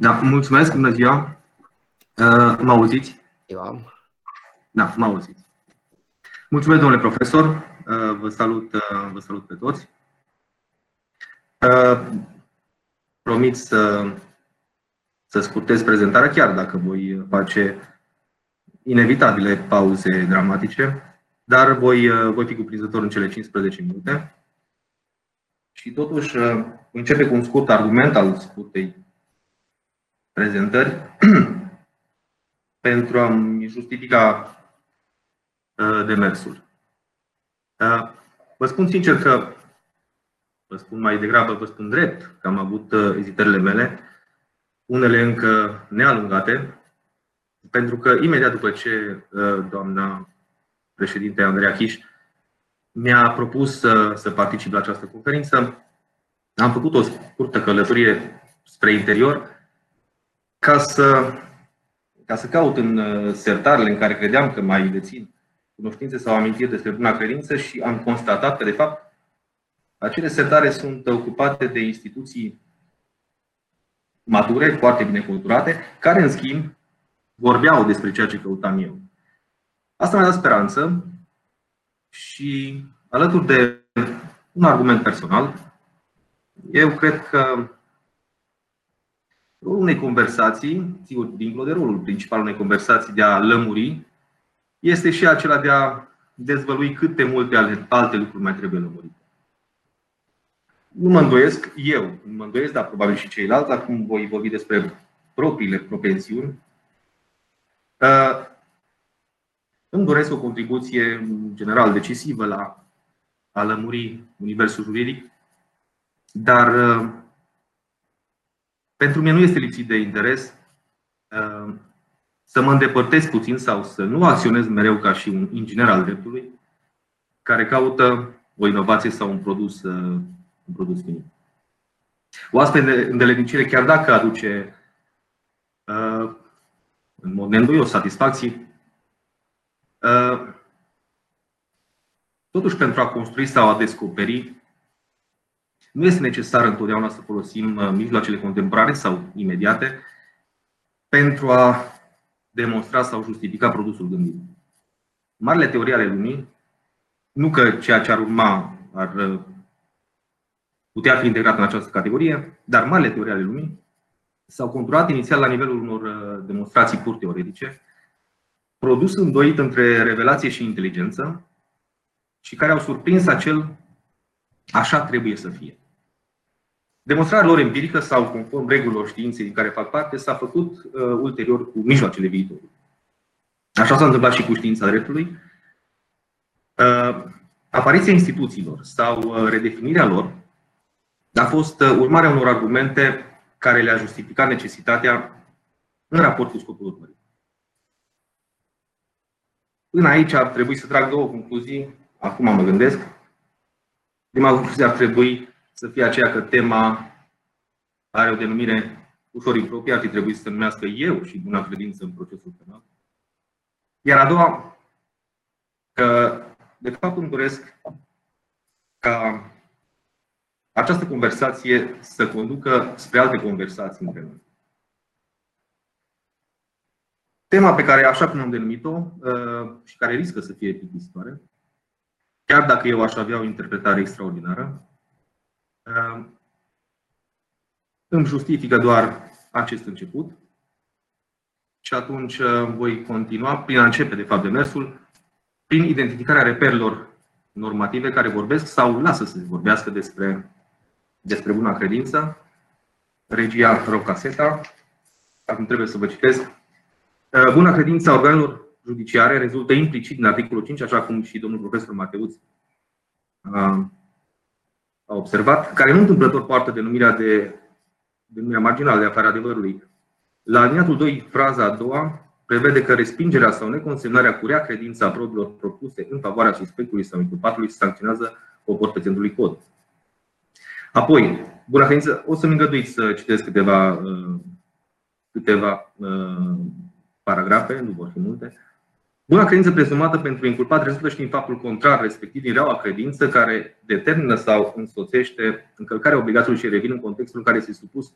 Da, mulțumesc, bună ziua. Mă auziți? Da, mă auziți. Mulțumesc, domnule profesor. Vă salut pe toți. Promit să scurtez prezentarea, chiar dacă voi face inevitabile pauze dramatice, dar voi fi cuprinzător în cele 15 minute. Și totuși începe cu un scurt argument al scurtei prezentări pentru a-mi justifica demersul. Vă spun drept că am avut ezitările mele, unele încă nealungate, pentru că imediat după ce doamna președinte Andreea Chiș mi-a propus să particip la această conferință, am făcut o scurtă călătorie spre interior ca să caut în sertarele în care credeam că mai dețin cunoștințe sau amintiri despre buna credință și am constatat că, de fapt, acele sertare sunt ocupate de instituții mature, foarte bine culturate, care, în schimb, vorbeau despre ceea ce căutam eu. Asta mi-a dat speranță și, alături de un argument personal, eu cred că rolul unei conversații, sigur, dincolo de rolul principal unei conversații de a lămuri, este și acela de a dezvălui cât de multe alte lucruri mai trebuie lămurite. Nu mă îndoiesc, dar probabil și ceilalți, acum voi vorbi despre propriile propensiuni. Îmi doresc o contribuție general decisivă la a lămuri universul juridic, dar pentru mine nu este lipsit de interes să mă îndepărtez puțin sau să nu acționez mereu ca și un inginer al dreptului care caută o inovație sau un produs finit. O astfel de îndeletnicire, chiar dacă aduce în mod neîndoios satisfacții, totuși pentru a construi sau a descoperi, nu este necesar întotdeauna să folosim mijloacele contemporane sau imediate pentru a demonstra sau justifica produsul gândit. Marile teorii ale lumii, nu că ceea ce ar urma ar putea fi integrat în această categorie, dar marile teorii ale lumii s-au conturat inițial la nivelul unor demonstrații pur teoretice, produs îndoit între revelație și inteligență și care au surprins acel așa trebuie să fie. Demonstrarea lor empirică sau conform regulilor științei din care fac parte s-a făcut ulterior cu mijloacele viitorului. Așa s-a întâmplat și cu știința dreptului. Apariția instituțiilor sau redefinirea lor a fost urmarea unor argumente care le-a justificat necesitatea în raport cu scopul urmărit. Până aici ar trebui să trag două concluzii, acum mă gândesc. Prima concluzie ar trebui să fie aceea că tema are o denumire ușor improprie, ar fi trebuit să se numească eu și buna credință în procesul penal. Iar a doua, că de fapt îmi doresc ca această conversație să conducă spre alte conversații între noi. Tema pe care, așa cum am denumit-o și care riscă să fie plictisitoare, chiar dacă eu aș avea o interpretare extraordinară, îmi justifică doar acest început și atunci voi continua prin a începe, de fapt, demersul, prin identificarea reperelor normative care vorbesc sau lasă să se vorbească despre buna credință. Regia Rocaseta, acum trebuie să vă citesc. Buna credință a organelor judiciare rezultă implicit din articolul 5, așa cum și domnul profesor Mateuț a observat, care nu întâmplător poartă denumirea marginală de afara adevărului. La aliniatul 2, fraza a doua, prevede că respingerea sau neconsemnarea cu rea credința a probelor propuse în favoarea suspectului sau inculpatului se sancționează conform prezentului cod. Apoi, buna credință, o să-mi îngăduiți să citesc câteva paragrafe, nu vor fi multe. Buna credință prezumată pentru inculpat rezultă și din faptul contrar, respectiv din reaua credință, care determină sau însoțește încălcarea obligațiilor și revin în contextul în care este supus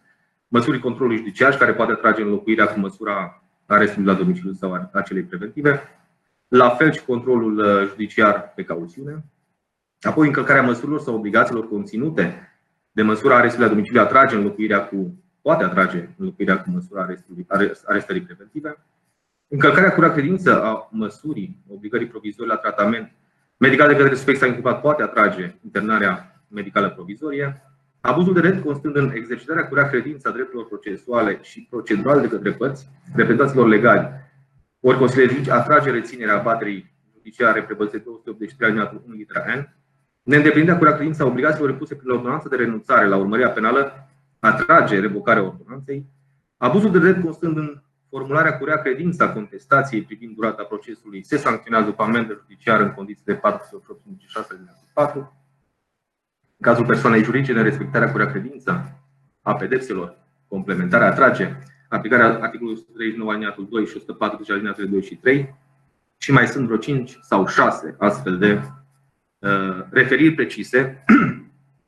măsurii controlului judiciar, care poate trage înlocuirea cu măsura arestului la domiciliu sau a celei preventive, la fel și controlul judiciar pe cauțiune, apoi încălcarea măsurilor sau obligațiilor conținute de măsura arestului la domiciliu poate atrage înlocuirea cu măsura arestării preventive, încălcarea cu rea credință a măsurii obligării provizorii la tratament medical de către subiect sau inculpat poate atrage internarea medicală provizorie, abuzul de drept constând în exercitarea cu rea credință a drepturilor procesuale și procedurale de către părți, reprezentanților legali, ori consiliere juridice atrage reținerea abaterii judiciare prevăzute 283 alineatul 1 litera N, neîndeplinderea cu rea credință a obligațiilor impuse prin ordonanță de renunțare la urmărirea penală atrage revocarea ordonanței, abuzul de drept constând în formularea cu rea credință a contestației privind durata procesului se sancționează după amendă judiciară în condiții de 486 din articolul 4. În cazul persoanei juridice, nerespectarea cu rea credință a pedepselor complementare atrage aplicarea articolului 39 alineatul 2 și 140 alineatele 2 și 3 și mai sunt vreo 5 sau 6 astfel de referiri precise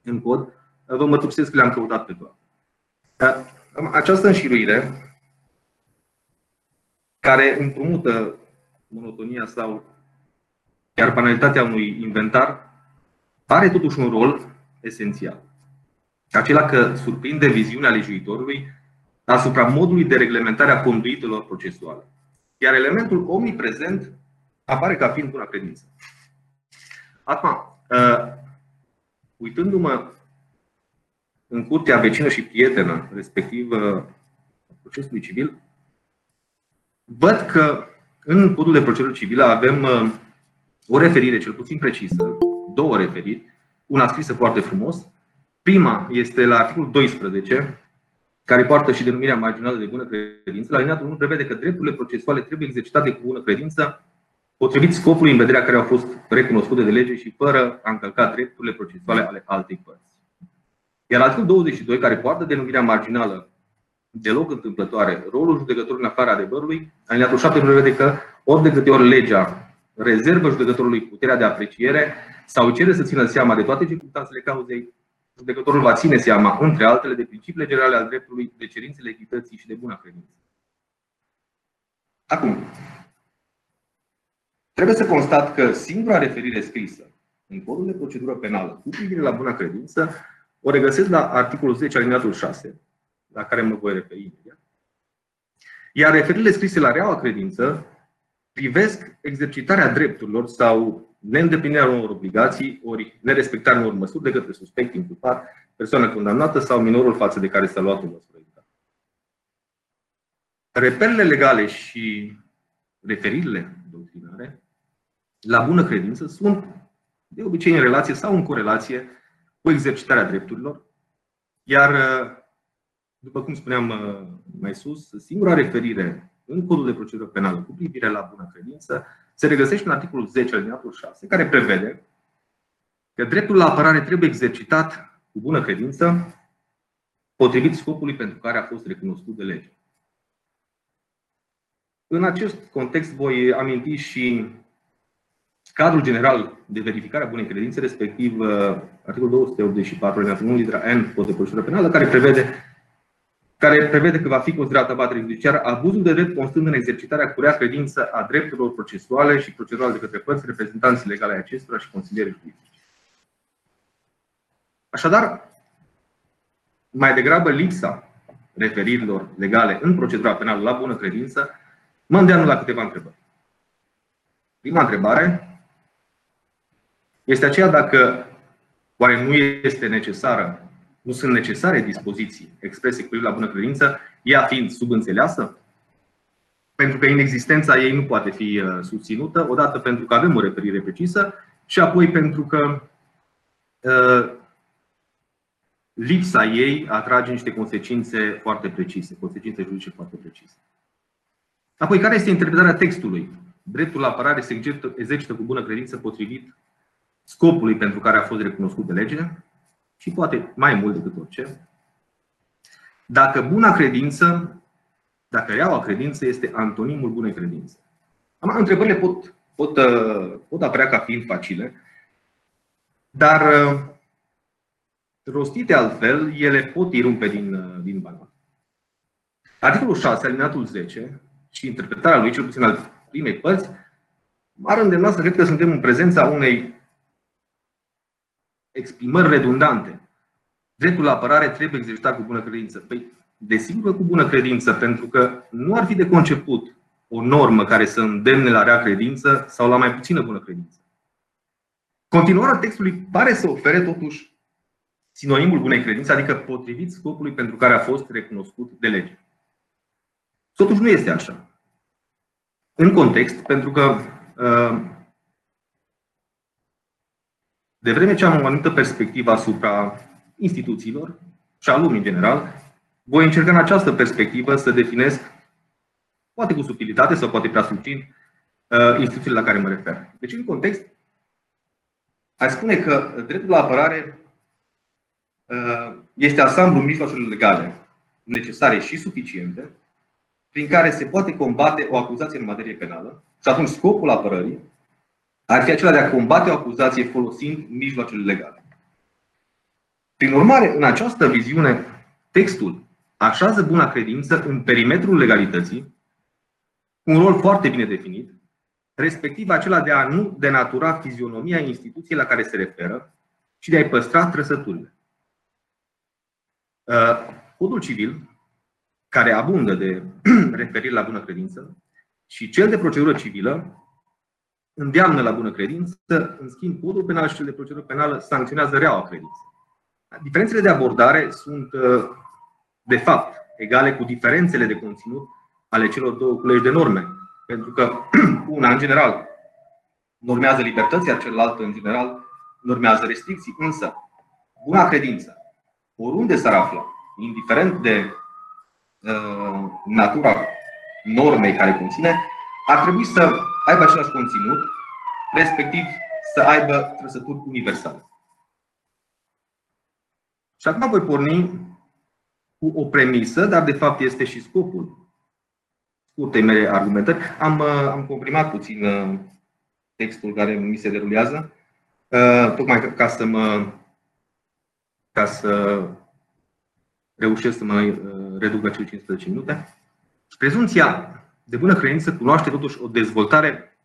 în cod. Vă mărturisesc că le-am căutat pe toate. Această înșiruire, care împrumută monotonia sau chiar banalitatea unui inventar, are totuși un rol esențial. Acela că surprinde viziunea legiuitorului asupra modului de reglementare a conduitelor procesuale. Iar elementul omniprezent apare ca fiind una credință. Acum, uitându-mă în curtea vecină și prietenă, respectiv procesului civil, văd că în codul de procedură civilă avem o referire, cel puțin precisă, două referiri, una scrisă foarte frumos. Prima este la articolul 12, care poartă și denumirea marginală de bună credință. La alineatul 1 prevede că drepturile procesuale trebuie exercitate cu bună credință, potrivit scopului în vederea care au fost recunoscute de lege și fără a încălca drepturile procesuale ale altei părți. Iar articolul 22, care poartă denumirea marginală deloc întâmplătoare, rolul judecătorului în afara adevărului, alineatul 7 prevede că ori de câte ori legea rezervă judecătorului puterea de apreciere sau cere să țină seama de toate circumstanțele cauzei, judecătorul va ține seama, între altele, de principiile generale ale dreptului, de cerințele echității și de bună credință. Acum, trebuie să constat că singura referire scrisă în codul de procedură penală cu privire la bună credință o regăsesc la articolul 10 alineatul 6, la care mă voi referi imediat. Iar referirile scrise la reaua credință privesc exercitarea drepturilor sau neîndeplinirea unor obligații, ori nerespectarea unor măsuri de către suspect, inculpat, persoană condamnată sau minorul față de care s-a luat o măsură. Reperele legale și referirile doctrinare la bună credință sunt de obicei în relație sau în corelație cu exercitarea drepturilor, iar după cum spuneam mai sus, singura referire în codul de procedură penală cu privire la bună credință se regăsește în articolul 10 alineatul 6, care prevede că dreptul la apărare trebuie exercitat cu bună credință, potrivit scopului pentru care a fost recunoscut de lege. În acest context voi aminti și cadrul general de verificare a bunei credințe, respectiv articolul 284 alineatul 1 litera N, codul de procedură penală, care prevede că va fi considerată abatere judiciară abuzul de drept constând în exercitarea cu rea credință a drepturilor procesuale și procedurale de către părți, reprezentanții legale ai acestora și consilieri juridici. Așadar, mai degrabă lipsa referirilor legale în procedura penală la bună credință mă îndeamnă la câteva întrebări. Prima întrebare este aceea dacă oare nu sunt necesare dispoziții exprese cu privire la bună credință, ea fiind subînțeleasă, pentru că inexistența ei nu poate fi susținută, odată pentru că avem o referire precisă și apoi pentru că lipsa ei atrage niște consecințe foarte precise, consecințe juridice foarte precise. Apoi, care este interpretarea textului? Dreptul la apărare se exercită cu bună credință potrivit scopului pentru care a fost recunoscut de lege. Și poate mai mult decât orice, dacă reaua credință este antonimul bunei credințe. Întrebările pot apărea ca fiind facile, dar rostite altfel, ele pot irumpe din banal. Articolul 6, alineatul 10 și interpretarea lui, cel puțin al primei părți, m-ar îndemna să cred că suntem în prezența unei exprimări redundante. Dreptul la apărare trebuie exercitat cu bună credință. Păi, desigur cu bună credință, pentru că nu ar fi de conceput o normă care să îndemne la rea credință sau la mai puțină bună credință. Continuarea textului pare să ofere totuși sinonimul bunei credințe, adică potrivit scopului pentru care a fost recunoscut de lege. Totuși nu este așa. În context, pentru că de vreme ce am o anumită perspectivă asupra instituțiilor și a lumii în general, voi încerca în această perspectivă să definesc, poate cu subtilitate sau poate prea subțin, instituțiile la care mă refer. Deci, în context, aș spune că dreptul la apărare este ansamblul mijloacelor legale necesare și suficiente prin care se poate combate o acuzație în materie penală și atunci scopul apărării ar fi acela de a combate o acuzație folosind mijloacele legale. Prin urmare, în această viziune, textul așează buna credință în perimetrul legalității, cu un rol foarte bine definit, respectiv acela de a nu denatura fizionomia instituției la care se referă și de a-i păstra trăsăturile. Codul civil, care abundă de referiri la bună credință, și cel de procedură civilă îndeamnă la bună credință, în schimb codul penal și cel de procedură penală sancționează reaua credință. Diferențele de abordare sunt, de fapt, egale cu diferențele de conținut ale celor două culegi de norme, pentru că una, în general, normează libertăți, iar celălalt, în general, normează restricții. Însă, buna credință, oriunde s-ar afla, indiferent de natura normei care conține, ar trebui să aibă același conținut, respectiv să aibă trăsături universale. Și acum voi porni cu o premisă, dar de fapt este și scopul scurtei mele argumentări. Am comprimat puțin textul care mi se derulează, tocmai ca să reușesc să mă reduc la cele 15 minute. Prezumția de bună credință cunoaște totuși o dezvoltare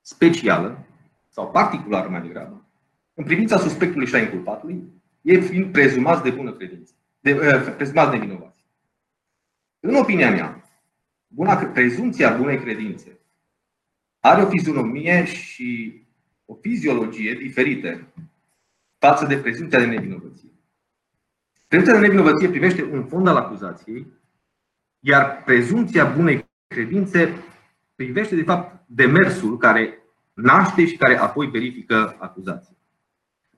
specială sau particulară mai degrabă, în privința suspectului și a inculpatului, ei fiind prezumați de bună credință, prezumați nevinovați. În opinia mea, prezumția bunei credințe are o fizionomie și o fiziologie diferite față de prezumția de nevinovăție. Prezumția de nevinovăție primește un fond al acuzației, iar prezumția bunei credințe privește, de fapt, demersul care naște și care apoi verifică acuzația.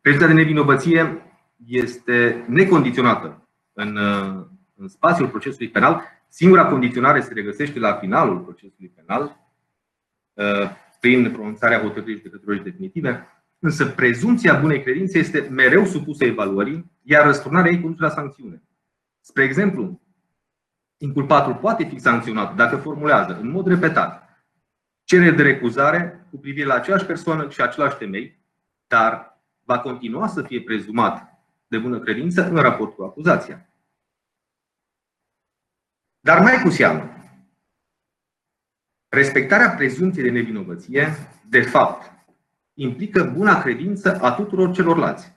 Prezumția de nevinovăție este necondiționată în spațiul procesului penal. Singura condiționare se regăsește la finalul procesului penal, prin pronunțarea hotărârii judecătorești definitive, însă prezumția bunei credințe este mereu supusă evaluării, iar răsturnarea ei conduce la sancțiune. Spre exemplu, inculpatul poate fi sancționat dacă formulează în mod repetat cereri de recuzare cu privire la aceeași persoană și același temei, dar va continua să fie prezumat de bună credință în raport cu acuzația. Dar mai cu seamă, respectarea prezumției de nevinovăție, de fapt, implică buna credință a tuturor celorlalți,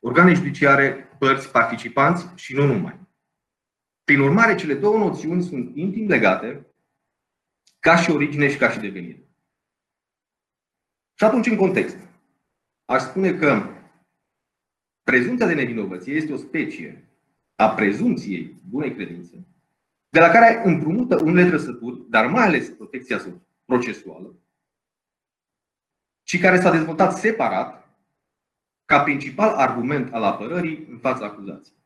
organe judiciare, părți, participanți și nu numai. Prin urmare, cele două noțiuni sunt intim legate, ca și origine și ca și devenire. Și atunci, în context, aș spune că prezumția de nevinovăție este o specie a prezumției bunei credințe, de la care împrumută unele trăsături, dar mai ales protecția procesuală, și care s-a dezvoltat separat ca principal argument al apărării în fața acuzației.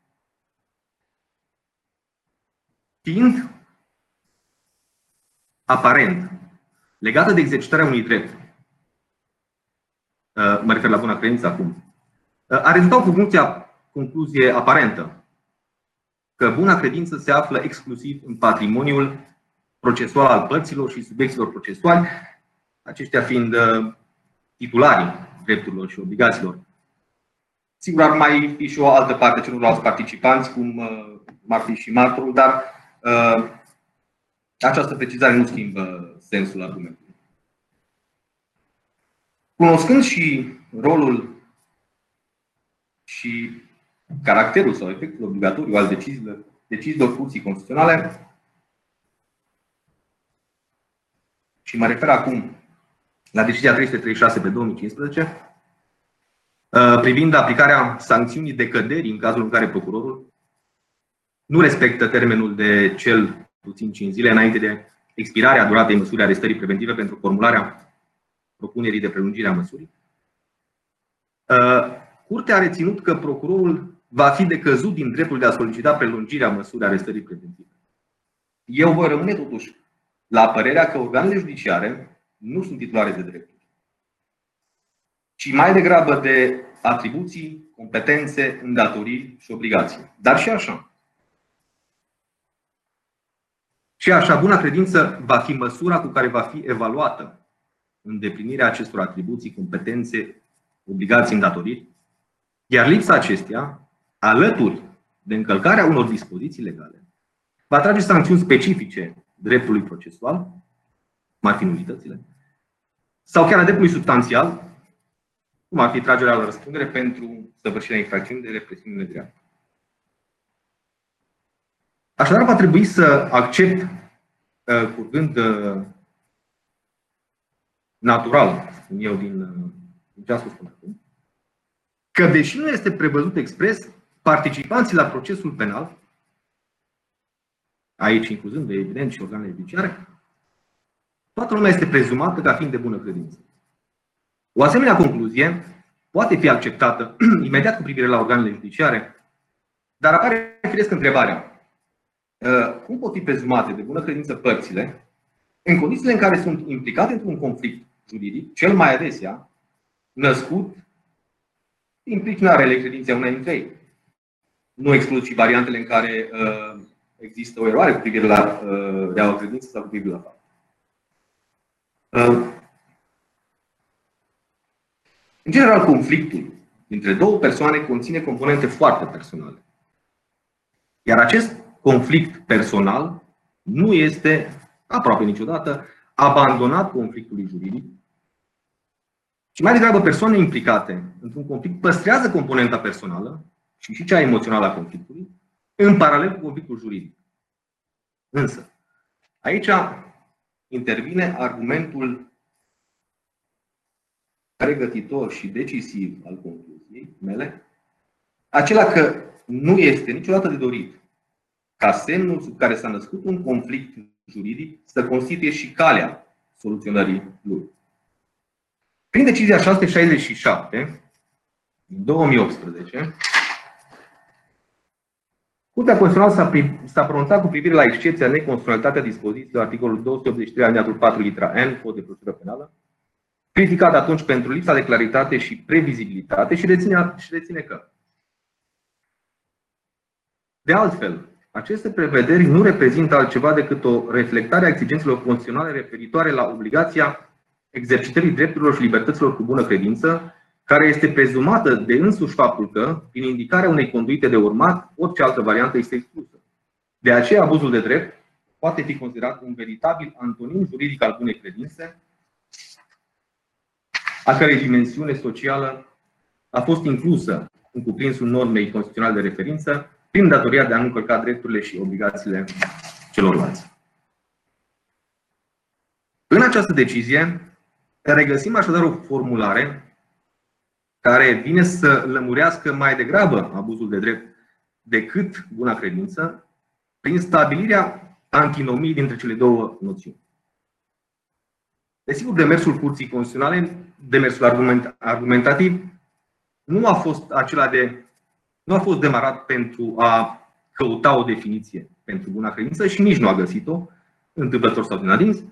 Fiind aparent legată de exercitarea unui drept, mă refer la buna credință acum, a rezultat concluzie aparentă că buna credință se află exclusiv în patrimoniul procesual al părților și subiecților procesuali, aceștia fiind titularii drepturilor și obligațiilor. Sigur, ar mai fi și o altă parte, celorlalți participanți, cum ar fi și martorul, dar această precizare nu schimbă sensul argumentului. Cunoscând și rolul și caracterul sau efectul obligatoriu al deciziilor Curții Constituționale, și mă refer acum la decizia 336 pe 2015, privind aplicarea sancțiunii decăderii în cazul în care procurorul nu respectă termenul de cel puțin 5 zile înainte de expirarea duratei măsurii arestării preventive pentru formularea propunerii de prelungire a măsurii, Curtea a reținut că procurorul va fi decăzut din dreptul de a solicita prelungirea măsurii arestării preventive. Eu voi rămâne totuși la părerea că organele judiciare nu sunt titulare de drepturi, ci mai degrabă de atribuții, competențe, îndatoriri și obligații. Dar și așa. Și așa, buna credință va fi măsura cu care va fi evaluată îndeplinirea acestor atribuții, competențe, obligații, îndatoriri, iar lipsa acestea, alături de încălcarea unor dispoziții legale, va trage sancțiuni specifice dreptului procesual, cum ar fi nulitățile, sau chiar a dreptului substanțial, cum ar fi tragerea la răspundere pentru săvârșirea infracțiunii de represiunile grave. Așadar, va trebui să accept, curgând natural, spun eu din ce am spus până acum, că deși nu este prevăzut expres, participanții la procesul penal, aici incluzând, evident, și organele judiciare, toată lumea este prezumată ca fiind de bună credință. O asemenea concluzie poate fi acceptată imediat cu privire la organele judiciare, dar apare firesc întrebarea: cum pot fi prezumate de bună credință părțile în condițiile în care sunt implicate într-un conflict juridic, cel mai adesea născut din pricina relei credinței unei dintre ei? Nu exclud și variantele în care există o eroare cu privire la reală credință sau cu privire la fapt. În general, conflictul dintre două persoane conține componente foarte personale. Iar acest conflict personal nu este aproape niciodată abandonat conflictului juridic, ci mai degrabă persoanele implicate într-un conflict păstrează componenta personală și cea emoțională a conflictului, în paralel cu conflictul juridic. Însă, aici intervine argumentul pregătitor și decisiv al concluziei mele, acela că nu este niciodată de dorit ca semnul sub care s-a născut un conflict juridic să constituie și calea soluționării lui. Prin decizia 667 din 2018, Curtea Constituțională s-a pronunțat cu privire la excepția neconstituționalitatea dispozițiilor articolul 283 alineatul 4 litera N, Cod de procedură penală, criticat atunci pentru lipsa de claritate și previzibilitate, și reține că: de altfel, aceste prevederi nu reprezintă altceva decât o reflectare a exigențelor constituționale referitoare la obligația exercitării drepturilor și libertăților cu bună credință, care este prezumată de însuși faptul că, prin indicarea unei conduite de urmat, orice altă variantă este exclusă. De aceea, abuzul de drept poate fi considerat un veritabil antonim juridic al bunei credințe, a cărei dimensiune socială a fost inclusă în cuprinsul normei constituționale de referință, prin datoria de a nu încălca drepturile și obligațiile celorlalți. În această decizie regăsim așadar o formulare care vine să lămurească mai degrabă abuzul de drept decât buna credință, prin stabilirea antinomiei dintre cele două noțiuni. Desigur, demersul Curții Constituționale, demersul argumentativ, nu a fost demarat pentru a căuta o definiție pentru buna credință și nici nu a găsit-o, întâmplător sau din adins,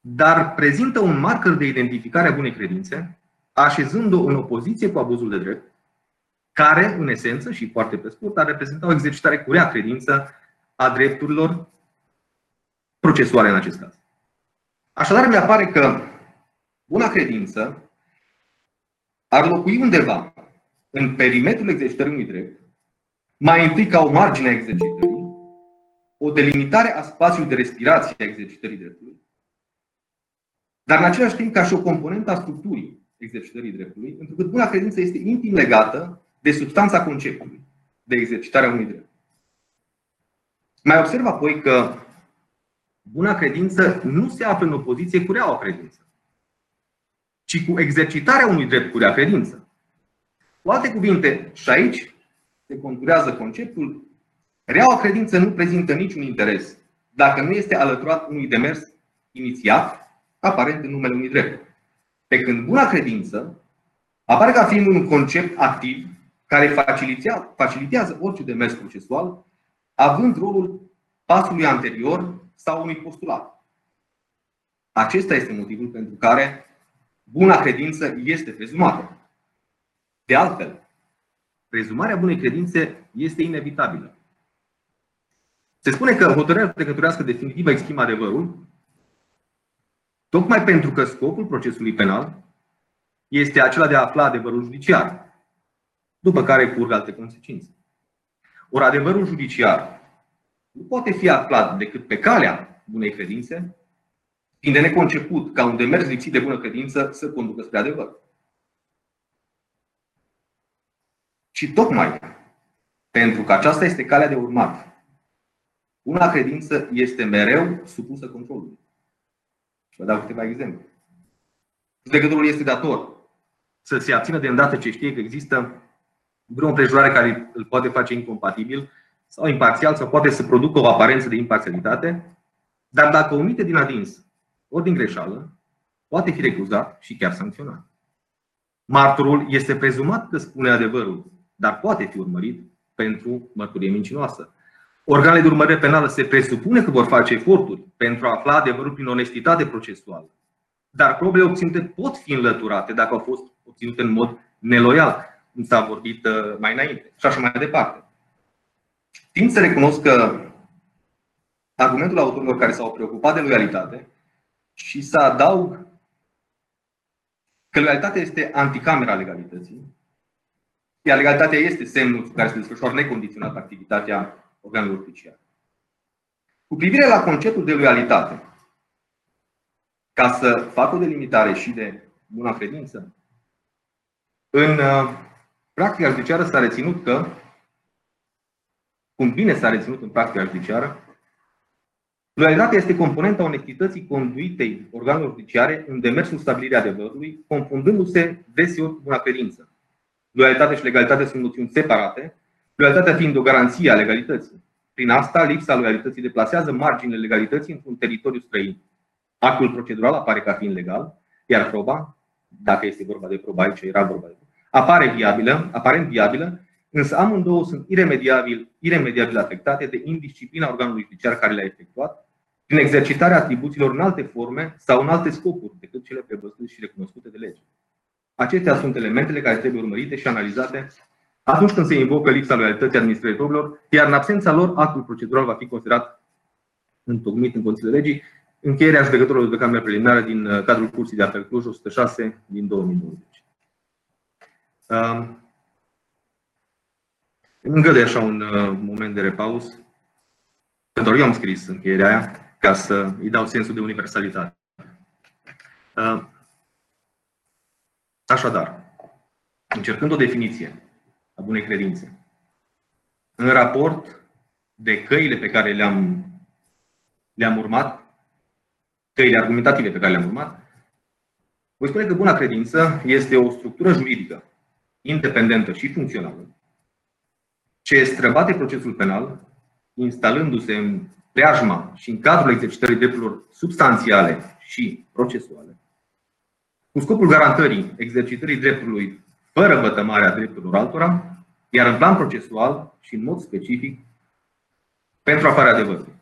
dar prezintă un marker de identificare a bunei credințe, așezând-o în opoziție cu abuzul de drept, care, în esență și foarte pe scurt, ar reprezenta o exercitare cu rea credință a drepturilor procesuale în acest caz. Așadar, mi apare că buna credință ar locui undeva în perimetrul exercitării unui drept, mai întâi ca o margine a exercitării, o delimitare a spațiului de respirație a exercitării dreptului, dar în același timp ca și o componentă a structurii exercitării dreptului, pentru că buna credință este intim legată de substanța conceptului de exercitarea unui drept. Mai observ apoi că buna credință nu se află în opoziție cu reaua credință, ci cu exercitarea unui drept cu rea credință. Cu alte cuvinte, și aici se conturează conceptul, reaua credință nu prezintă niciun interes dacă nu este alăturat unui demers inițiat, aparent în numele unui drept. Pe când buna credință apare ca fiind un concept activ care facilitează orice demers procesual, având rolul pasului anterior sau unui postulat. Acesta este motivul pentru care buna credință este prezumată. De altfel, prezumarea bunei credințe este inevitabilă. Se spune că hotărârea judecătorească definitivă exprimă adevărul, tocmai pentru că scopul procesului penal este acela de a afla adevărul judiciar, după care curg alte consecințe. Ori adevărul judiciar nu poate fi aflat decât pe calea bunei credințe, fiind de neconceput ca un demers lipsit de bună credință să conducă spre adevăr. Și tocmai pentru că aceasta este calea de urmat, buna credință este mereu supusă controlului. Vă dau câteva exemple. Judecătorul este dator să se abțină de îndată ce știe că există vreo împrejurare care îl poate face incompatibil sau imparțial sau poate să producă o aparență de imparțialitate, dar dacă omite din adins ori din greșeală, poate fi recuzat și chiar sancționat. Martorul este prezumat că spune adevărul, dar poate fi urmărit pentru mărturie mincinoasă. Organele de urmărire penală se presupune că vor face eforturi pentru a afla adevărul prin onestitate procesuală, dar probele obținute pot fi înlăturate dacă au fost obținute în mod neloial, cum s-a vorbit mai înainte, și așa mai departe. Tind să recunosc că argumentul autorilor care s-au preocupat de loialitate și să adaug că loialitatea este anticamera legalității, iar legalitatea este semnul care se desfășoară necondiționat activitatea organelor oficiale. Cu privire la conceptul de loialitate, ca să fac o delimitare și de buna credință, în practica judiciară s-a reținut că, cum bine s-a reținut în practica judiciară, loialitatea este componenta onestității conduitei organelor judiciare în demersul stabilirii adevărului, confundându-se deseori cu buna credință. Loialitate și legalitate sunt noțiuni separate, loialitatea fiind o garanție a legalității. Prin asta, lipsa loialității deplasează marginile legalității într-un teritoriu străin. Actul procedural apare ca fiind legal, iar proba, dacă este vorba de probă, aici era vorba de probă, aparent viabilă, însă amândouă sunt iremediabil afectate de indisciplina organului judiciar care le-a efectuat, prin exercitarea atribuțiilor în alte forme sau în alte scopuri decât cele prevăzute și recunoscute de lege. Acestea sunt elementele care trebuie urmărite și analizate atunci când se invocă lipsa loialității administrării probelor, iar în absența lor, actul procedural va fi considerat întocmit în condițiile legii. Încheierea judecătorilor de Camera Preliminară din cadrul Curții de Apel Cluj 106 din 2020. Îmi îngăduie așa un moment de repaus. Doar eu am scris încheierea aia ca să îi dau sensul de universalitate. Așadar, încercând o definiție a bunei credințe, în raport de căile pe care le-am urmat, căile argumentative pe care le-am urmat, voi spune că buna credință este o structură juridică, independentă și funcțională, ce străbate procesul penal, instalându-se în preajma și în cadrul exercitării drepturilor substanțiale și procesuale, cu scopul garantării exercitării dreptului fără vătămarea drepturilor altora, iar în plan procesual și în mod specific pentru aflarea adevărului.